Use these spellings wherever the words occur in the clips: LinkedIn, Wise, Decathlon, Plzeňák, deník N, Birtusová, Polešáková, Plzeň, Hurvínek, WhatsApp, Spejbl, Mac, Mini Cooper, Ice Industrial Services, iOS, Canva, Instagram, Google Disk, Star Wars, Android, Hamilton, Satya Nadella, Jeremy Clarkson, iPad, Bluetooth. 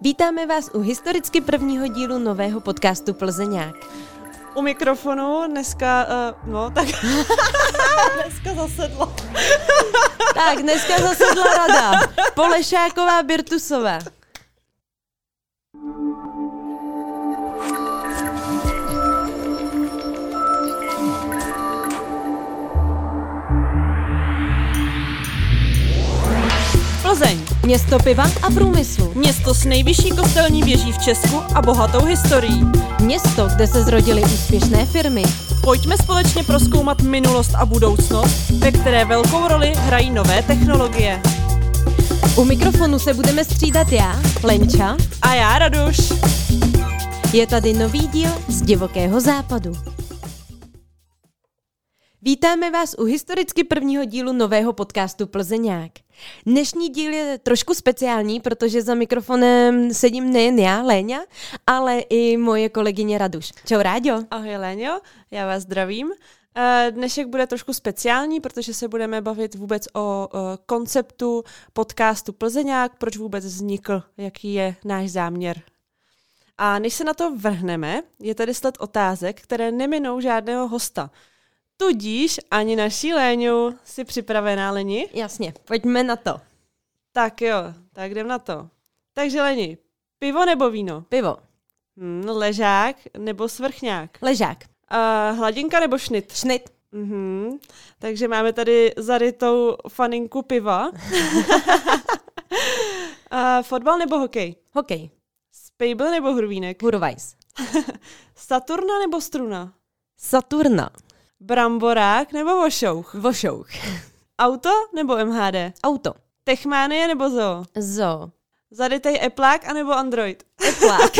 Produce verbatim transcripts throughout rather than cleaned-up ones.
Vítáme vás u historicky prvního dílu nového podcastu Plzeňák. U mikrofonu dneska, uh, no tak, dneska zasedla. tak, dneska zasedla rada. Polešáková, Birtusová. Plzeň, město piva a průmyslu. Město s nejvyšší kostelní věží v Česku a bohatou historií. Město, kde se zrodily úspěšné firmy. Pojďme společně prozkoumat minulost a budoucnost, ve které velkou roli hrají nové technologie. U mikrofonu se budeme střídat já, Lenča. A já, Raduš. Je tady nový díl z Divokého západu. Vítáme vás u historicky prvního dílu nového podcastu Plzeňák. Dnešní díl je trošku speciální, protože za mikrofonem sedím nejen já, Léňa, ale i moje kolegyně Raduš. Čau, Ráďo. Ahoj, Léňo, já vás zdravím. Dnešek bude trošku speciální, protože se budeme bavit vůbec o konceptu podcastu Plzeňák, proč vůbec vznikl, jaký je náš záměr. A než se na to vrhneme, je tady sled otázek, které neminou žádného hosta. Tudíž ani naší Léňu. Jsi připravená, Leni? Jasně, pojďme na to. Tak jo, tak jdem na to. Takže Leni, pivo nebo víno? Pivo. Hmm, ležák nebo svrchňák? Ležák. A hladinka nebo šnit? Šnit. Mhm. Takže máme tady zarytou faninku piva. A fotbal nebo hokej? Hokej. Spejbl nebo Hurvínek? Wise. Saturna nebo struna? Saturna. Bramborák nebo vošouch? Vošouch. Auto nebo M H D? Auto. Techmanie nebo zoo? Zoo. Zarytej eplák anebo Android? Eplák.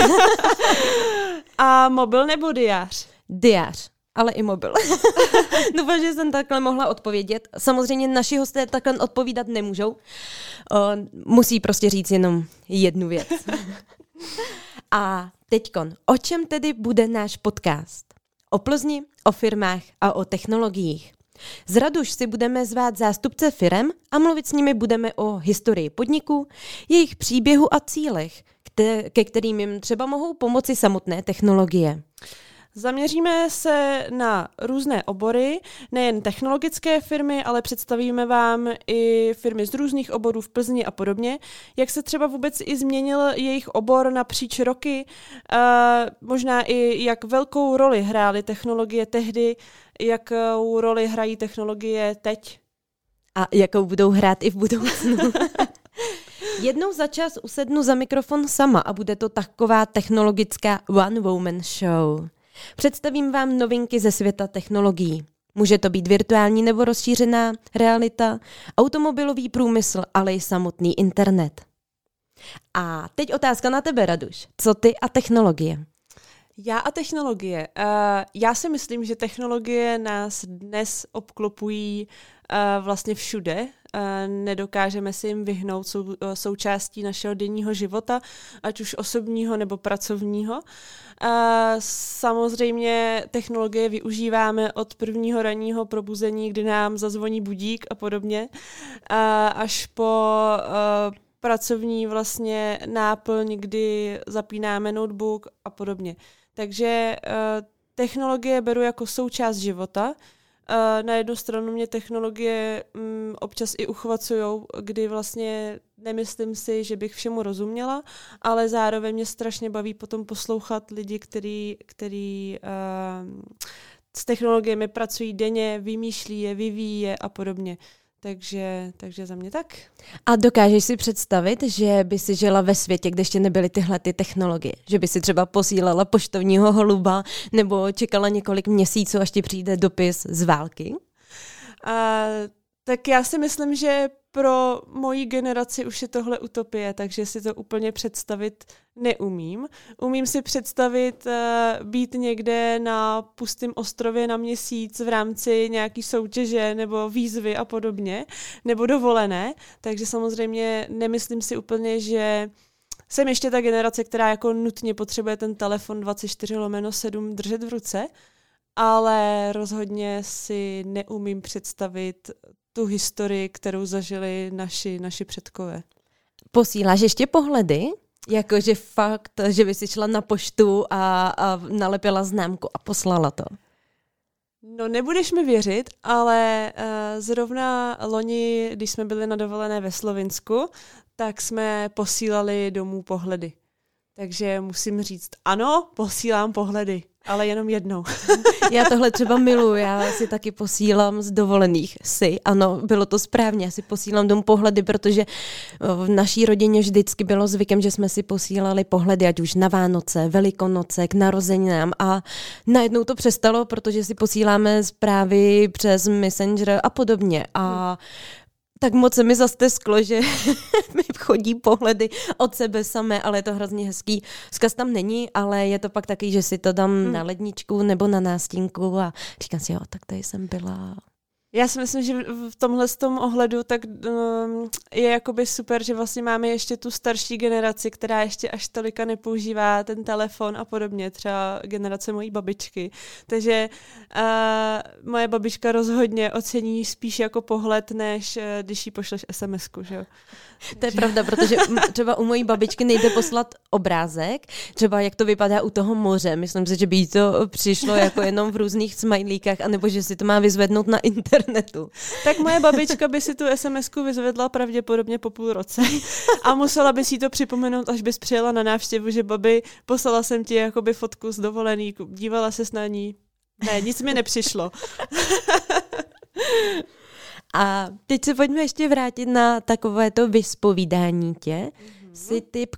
A mobil nebo diář? Diář, ale i mobil. Doufám, že jsem takhle mohla odpovědět. Samozřejmě naši hosté takhle odpovídat nemůžou. O, musí prostě říct jenom jednu věc. A teďkon, o čem tedy bude náš podcast? O Plzni, o firmách a o technologiích. Z Raduš si budeme zvát zástupce firem a mluvit s nimi budeme o historii podniků, jejich příběhu a cílech, kte- ke kterým jim třeba mohou pomoci samotné technologie. Zaměříme se na různé obory, nejen technologické firmy, ale představíme vám i firmy z různých oborů v Plzni a podobně. Jak se třeba vůbec i změnil jejich obor napříč roky, možná i jak velkou roli hrály technologie tehdy, jakou roli hrají technologie teď. A jakou budou hrát i v budoucnu. Jednou za čas usednu za mikrofon sama a bude to taková technologická one-woman show. Představím vám novinky ze světa technologií. Může to být virtuální nebo rozšířená realita, automobilový průmysl, ale i samotný internet. A teď otázka na tebe, Raduš. Co ty a technologie? Já a technologie. Uh, já si myslím, že technologie nás dnes obklopují uh, vlastně všude. Uh, nedokážeme si jim vyhnout, jsou uh, součástí našeho denního života, ať už osobního nebo pracovního. Uh, samozřejmě technologie využíváme od prvního ranního probuzení, kdy nám zazvoní budík a podobně, uh, až po... Uh, pracovní vlastně náplň, kdy zapínáme notebook a podobně. Takže uh, technologie beru jako součást života. Uh, na jednu stranu mě technologie um, občas i uchvacujou, kdy vlastně nemyslím si, že bych všemu rozuměla, ale zároveň mě strašně baví potom poslouchat lidi, který, který uh, s technologiemi pracují denně, vymýšlí je, vyvíjí je a podobně. Takže, takže za mě tak. A dokážeš si představit, že by si žila ve světě, kde ještě nebyly tyhle ty technologie? Že by si třeba posílala poštovního holuba nebo čekala několik měsíců, až ti přijde dopis z války? A, tak já si myslím, že pro moji generaci už je tohle utopie, takže si to úplně představit neumím. Umím si představit uh, být někde na pustém ostrově na měsíc v rámci nějaký soutěže nebo výzvy a podobně, nebo dovolené, takže samozřejmě nemyslím si úplně, že jsem ještě ta generace, která jako nutně potřebuje ten telefon dvacet čtyři lomeno sedm držet v ruce, ale rozhodně si neumím představit tu historii, kterou zažili naši, naši předkové. Posíláš ještě pohledy? Jakože fakt, že by si šla na poštu a, a nalepila známku a poslala to. No, nebudeš mi věřit, ale uh, zrovna loni, když jsme byli na dovolené ve Slovinsku, tak jsme posílali domů pohledy. Takže musím říct, ano, posílám pohledy, ale jenom jednou. Já tohle třeba miluju, já si taky posílám z dovolených si, ano, bylo to správně, já si posílám domů pohledy, protože v naší rodině vždycky bylo zvykem, že jsme si posílali pohledy, ať už na Vánoce, Velikonoce, k narozeninám a najednou to přestalo, protože si posíláme zprávy přes Messenger a podobně a tak moc se mi zastesklo, že mi chodí pohledy od sebe samé, ale je to hrozně hezký. Vzkaz tam není, ale je to pak taky, že si to dám hmm. na ledničku nebo na nástinku a říkám si, jo, tak tady jsem byla. Já si myslím, že v tomhle tom ohledu tak um, je jakoby super, že vlastně máme ještě tu starší generaci, která ještě až tolika nepoužívá ten telefon a podobně, třeba generace mojí babičky. Takže uh, moje babička rozhodně ocení spíš jako pohled, než uh, když jí pošleš es em esku, že jo? To je pravda, protože třeba u mojí babičky nejde poslat obrázek, třeba jak to vypadá u toho moře. Myslím si, že by jí to přišlo jako jenom v různých smajlíkách, anebo že si to má vyzvednout na internet. Internetu. Tak moje babička by si tu es em esku vyzvedla pravděpodobně po půl roce a musela by si to připomenout, až bys přijela na návštěvu, že babi, poslala jsem ti jakoby fotku z dovolený, dívala ses na ní. Ne, nic mi nepřišlo. A teď se pojďme ještě vrátit na takovéto vyspovídání tě. Mm-hmm. Jsi typ,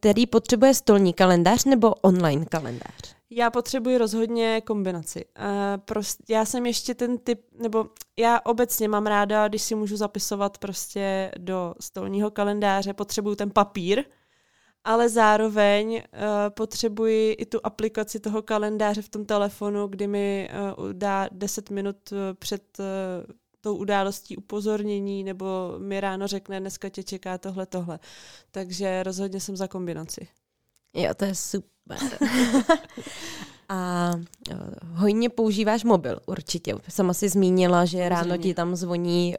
který potřebuje stolní kalendář nebo online kalendář? Já potřebuji rozhodně kombinaci. Uh, prost, já jsem ještě ten typ, nebo já obecně mám ráda, když si můžu zapisovat prostě do stolního kalendáře, potřebuju ten papír, ale zároveň uh, potřebuji i tu aplikaci toho kalendáře v tom telefonu, kdy mi uh, dá deset minut před uh, tou událostí upozornění, nebo mi ráno řekne, dneska tě čeká tohle, tohle. Takže rozhodně jsem za kombinaci. Jo, to je super. A hojně používáš mobil, určitě. Sama si zmínila, že ráno ti tam zvoní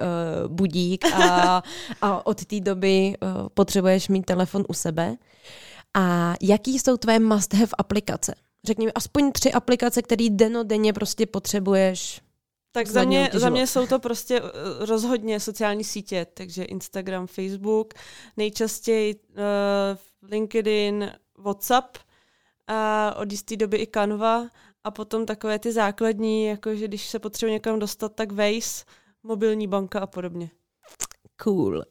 uh, budík a, a od té doby uh, potřebuješ mít telefon u sebe. A jaký jsou tvé must-have aplikace? Řekni mi aspoň tři aplikace, které dennodenně prostě potřebuješ. Tak za mě, za mě jsou to prostě rozhodně sociální sítě, takže Instagram, Facebook, nejčastěji uh, LinkedIn, WhatsApp, a od jisté doby i Canva a potom takové ty základní, jakože když se potřebuje někam dostat, tak Wise, mobilní banka a podobně. Cool.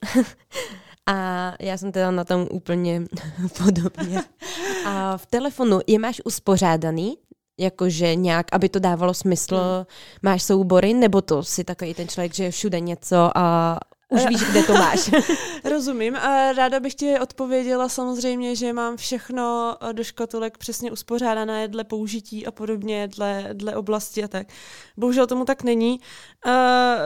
A já jsem teda na tom úplně podobně. A v telefonu je máš uspořádaný? Jakože nějak, aby to dávalo smysl, hmm. máš soubory, nebo to si takový ten člověk, že je všude něco a už víš, kde to máš. Rozumím. A ráda bych ti odpověděla samozřejmě, že mám všechno do škatulek přesně uspořádané dle použití a podobně, dle, dle oblasti a tak. Bohužel tomu tak není.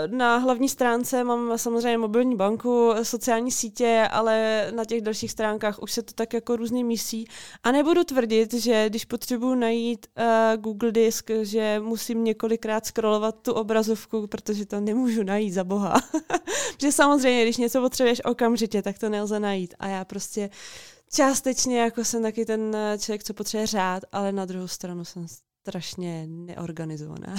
Na hlavní stránce mám samozřejmě mobilní banku, sociální sítě, ale na těch dalších stránkách už se to tak jako různě mísí. A nebudu tvrdit, že když potřebuji najít Google Disk, že musím několikrát scrollovat tu obrazovku, protože to nemůžu najít, za boha. Že samozřejmě, když něco potřebuješ okamžitě, tak to nelze najít. A já prostě částečně jako jsem taky ten člověk, co potřebuje řád, ale na druhou stranu jsem strašně neorganizovaná.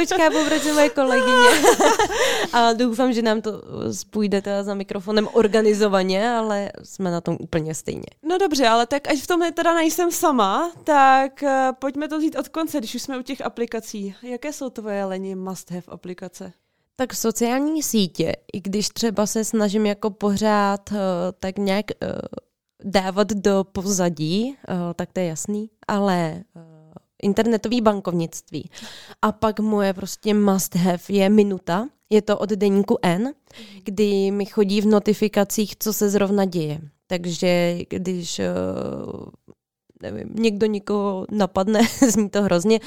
Počká, popracuje moje kolegyně. A doufám, že nám to spůjde teda za mikrofonem organizovaně, ale jsme na tom úplně stejně. No dobře, ale tak až v tomhle teda nejsem sama, tak uh, pojďme to vzít od konce, když už jsme u těch aplikací. Jaké jsou tvoje, Leni, must-have aplikace? Tak sociální sítě, i když třeba se snažím jako pořád uh, tak nějak uh, dávat do pozadí, uh, tak to je jasný, ale uh, internetové bankovnictví. A pak moje prostě must have je minuta. Je to od deníku N, kdy mi chodí v notifikacích, co se zrovna děje. Takže když uh, nevím, někdo někoho napadne, zní to hrozně,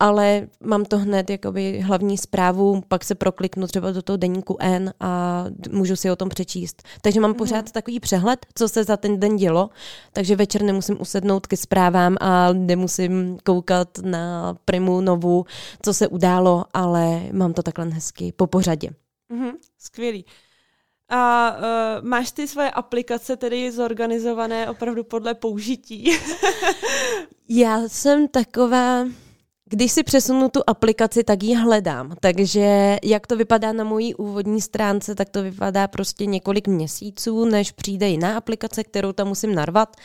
ale mám to hned jakoby hlavní zprávu, pak se prokliknu třeba do toho deníku N a můžu si o tom přečíst. Takže mám pořád mm. takový přehled, co se za ten den dělo, takže večer nemusím usednout ke zprávám a nemusím koukat na Primu Novu, co se událo, ale mám to takhle hezky po pořadě. Mm-hmm. Skvělý. A uh, máš ty svoje aplikace tedy zorganizované opravdu podle použití? Já jsem taková... Když si přesunu tu aplikaci, tak ji hledám. Takže jak to vypadá na mojí úvodní stránce, tak to vypadá prostě několik měsíců, než přijde jiná aplikace, kterou tam musím narvat.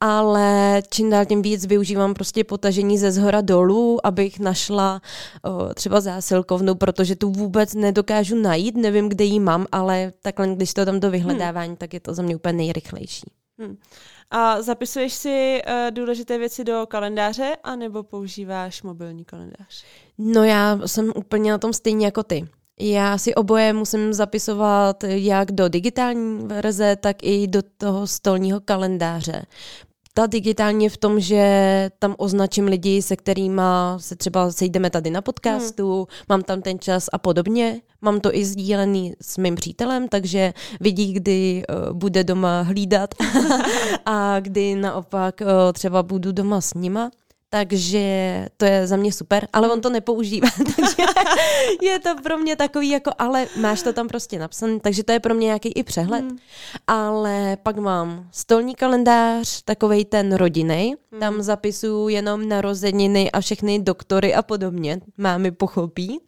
Ale čím dál tím víc využívám prostě potažení ze zhora dolů, abych našla o, třeba zásilkovnu, protože tu vůbec nedokážu najít, nevím, kde ji mám, ale takhle, když to tam do vyhledávání, hmm. tak je to za mě úplně nejrychlejší. Hmm. A zapisuješ si uh, důležité věci do kalendáře, anebo používáš mobilní kalendář? No já jsem úplně na tom stejně jako ty. Já si oboje musím zapisovat jak do digitální verze, tak i do toho stolního kalendáře. Ta digitální je v tom, že tam označím lidi, se kterými se třeba sejdeme tady na podcastu, hmm. mám tam ten čas a podobně. Mám to i sdílený s mým přítelem, takže vidí, kdy uh, bude doma hlídat a kdy naopak uh, třeba budu doma s nima. Takže to je za mě super, ale on to nepoužívá, takže je to pro mě takový jako, ale máš to tam prostě napsané, takže to je pro mě nějaký i přehled. Hmm. Ale pak mám stolní kalendář, takovej ten rodinný, hmm. tam zapisuju jenom narozeniny a všechny doktory a podobně, mámy pochopí.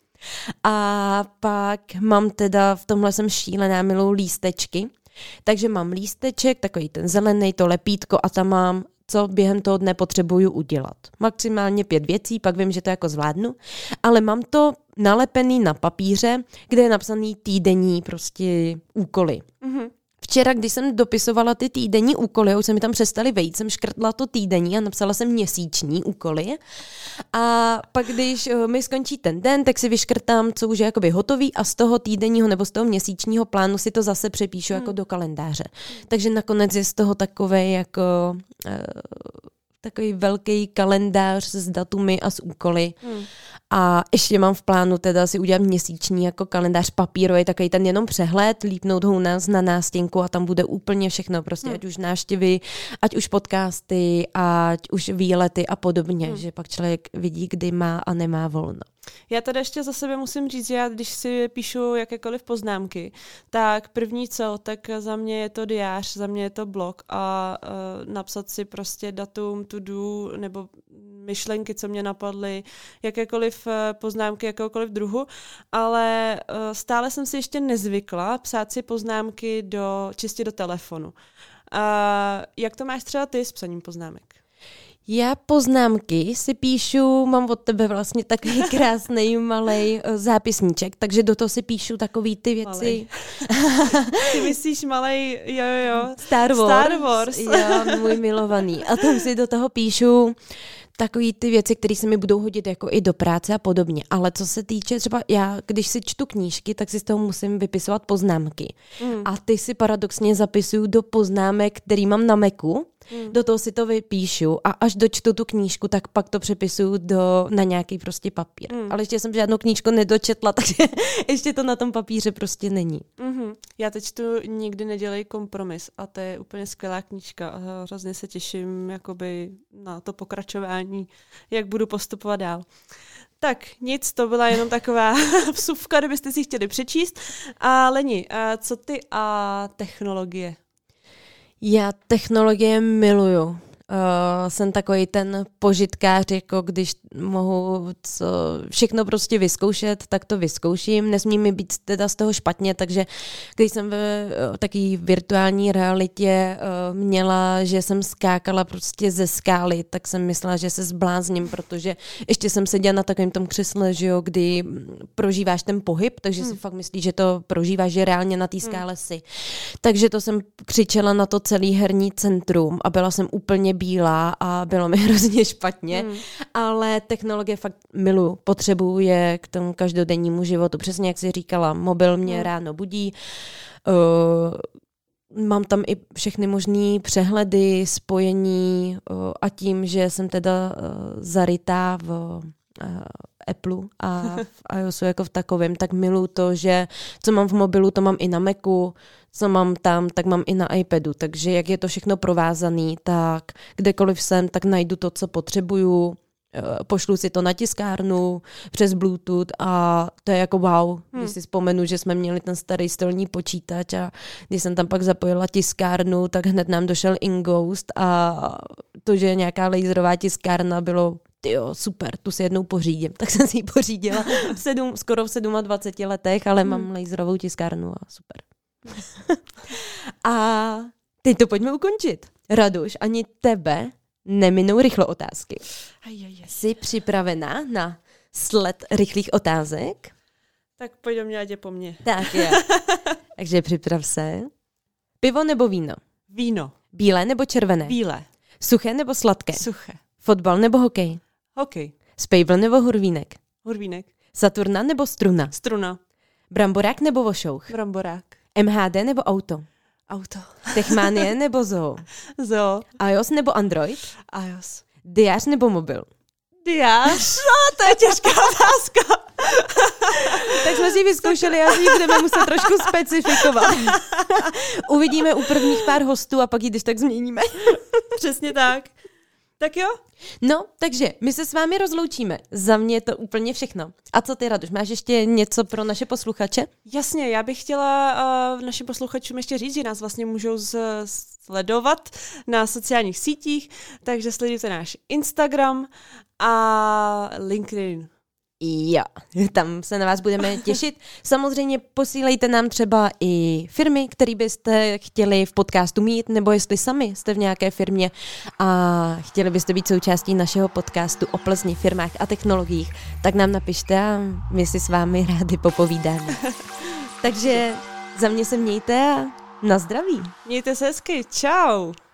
A pak mám teda, v tomhle jsem šílená, miluju lístečky, takže mám lísteček, takový ten zelený, to lepítko a tam mám co během toho dne potřebuju udělat. Maximálně pět věcí, pak vím, že to jako zvládnu, ale mám to nalepený na papíře, kde je napsaný týdenní prostě úkoly. Mm-hmm. Včera, když jsem dopisovala ty týdenní úkoly, už se mi tam přestaly vejít, jsem škrtla to týdenní a napsala jsem měsíční úkoly. A pak, když mi skončí ten den, tak si vyškrtám, co už je jakoby hotový a z toho týdenního nebo z toho měsíčního plánu si to zase přepíšu hmm. jako do kalendáře. Takže nakonec je z toho takovej jako... Uh, takový velký kalendář s datumy a s úkoly. Hmm. A ještě mám v plánu teda si udělat měsíční jako kalendář papírový, takový ten jenom přehled, lípnout ho u nás na nástěnku a tam bude úplně všechno, prostě hmm. ať už návštěvy, ať už podcasty, ať už výlety a podobně, hmm. že pak člověk vidí, kdy má a nemá volno. Já tady ještě za sebe musím říct, že já, když si píšu jakékoliv poznámky, tak první co, tak za mě je to diář, za mě je to blog a uh, napsat si prostě datum, to do nebo myšlenky, co mě napadly, jakékoliv uh, poznámky, jakéhokoliv druhu, ale uh, stále jsem si ještě nezvykla psát si poznámky do, čistě do telefonu. Uh, jak to máš třeba ty s psaním poznámek? Já poznámky si píšu, mám od tebe vlastně takový krásný malej zápisníček, takže do toho si píšu takový ty věci. Ty myslíš malej, jo, jo, Star Wars. Star Wars. Jo, můj milovaný. A tam si do toho píšu takový ty věci, které se mi budou hodit jako i do práce a podobně. Ale co se týče třeba, já když si čtu knížky, tak si z toho musím vypisovat poznámky. Mm. A ty si paradoxně zapisuju do poznámek, který mám na Macu, mm. do toho si to vypíšu a až dočtu tu knížku, tak pak to přepisuju do, na nějaký prostě papír. Mm. Ale ještě jsem žádnou knížku nedočetla, takže ještě to na tom papíře prostě není. Mm-hmm. Já teď tu Nikdy nedělej kompromis a to je úplně skvělá knížka a hrozně se těším jakoby na to pokračování, jak budu postupovat dál. Tak nic, to byla jenom taková vsuvka, kdybyste si chtěli přečíst. A Leni, a co ty a technologie? Já technologie miluju. Uh, jsem takový ten požitkář, jako když mohu co, všechno prostě vyzkoušet, tak to vyzkouším. Nesmí mi být teda z toho špatně, takže když jsem ve uh, takové virtuální realitě uh, měla, že jsem skákala prostě ze skály, tak jsem myslela, že se zblázním, protože ještě jsem seděla na takovém tom křesle, že jo, kdy prožíváš ten pohyb, takže hmm. si fakt myslíš, že to prožíváš, že reálně na té skále hmm. si. Takže to jsem křičela na to celý herní centrum a byla jsem úplně bílá a bylo mi hrozně špatně, hmm. ale technologie fakt miluju, potřebuju je k tomu každodennímu životu. Přesně jak jsi říkala, mobil mě hmm. ráno budí, uh, mám tam i všechny možné přehledy, spojení uh, a tím, že jsem teda uh, zarytá v uh, Appleu a v iOSu jako v takovém, tak miluju to, že co mám v mobilu, to mám i na Macu, co mám tam, tak mám i na iPadu, takže jak je to všechno provázaný, tak kdekoliv jsem, tak najdu to, co potřebuju, pošlu si to na tiskárnu přes Bluetooth a to je jako wow. Hmm. Když si vzpomenu, že jsme měli ten starý stolní počítač a když jsem tam pak zapojila tiskárnu, tak hned nám došel InGhost a to, že nějaká laserová tiskárna bylo tyjo, super, tu si jednou pořídím. Tak jsem si ji pořídila v sedm, skoro v dvaceti sedmi letech, ale hmm. mám laserovou tiskárnu a super. A teď to pojďme ukončit. Raduš, ani tebe neminou rychlo otázky. Jsi připravená na sled rychlých otázek? Tak pojď do mě, ať je po mně. Tak je. Takže připrav se. Pivo nebo víno? Víno. Bílé nebo červené? Bílé. Suché nebo sladké? Suché. Fotbal nebo hokej? Hokej. Spejbl nebo hurvínek? Hurvínek. Saturna nebo struna? Struna. Bramborák nebo vošouch? Bramborák. em há dé nebo auto? Auto. Techmanie nebo zoo? Zoo. iOS nebo Android? iOS. Diář nebo mobil? Diář? No, to je těžká otázka. Tak jsme si ji vyzkoušeli, já si ji budeme muset trošku specifikovat. Uvidíme u prvních pár hostů a pak ji když tak změníme. Přesně tak. Tak jo? No, takže my se s vámi rozloučíme. Za mě je to úplně všechno. A co ty, Raduš, máš ještě něco pro naše posluchače? Jasně, já bych chtěla uh, našim posluchačům ještě říct, že nás vlastně můžou z, sledovat na sociálních sítích, takže sledujte náš Instagram a LinkedIn. Jo, tam se na vás budeme těšit. Samozřejmě posílejte nám třeba i firmy, které byste chtěli v podcastu mít, nebo jestli sami jste v nějaké firmě a chtěli byste být součástí našeho podcastu o Plzni, firmách a technologiích, tak nám napište a my si s vámi rádi popovídáme. Takže za mě se mějte a na zdraví. Mějte se hezky, čau.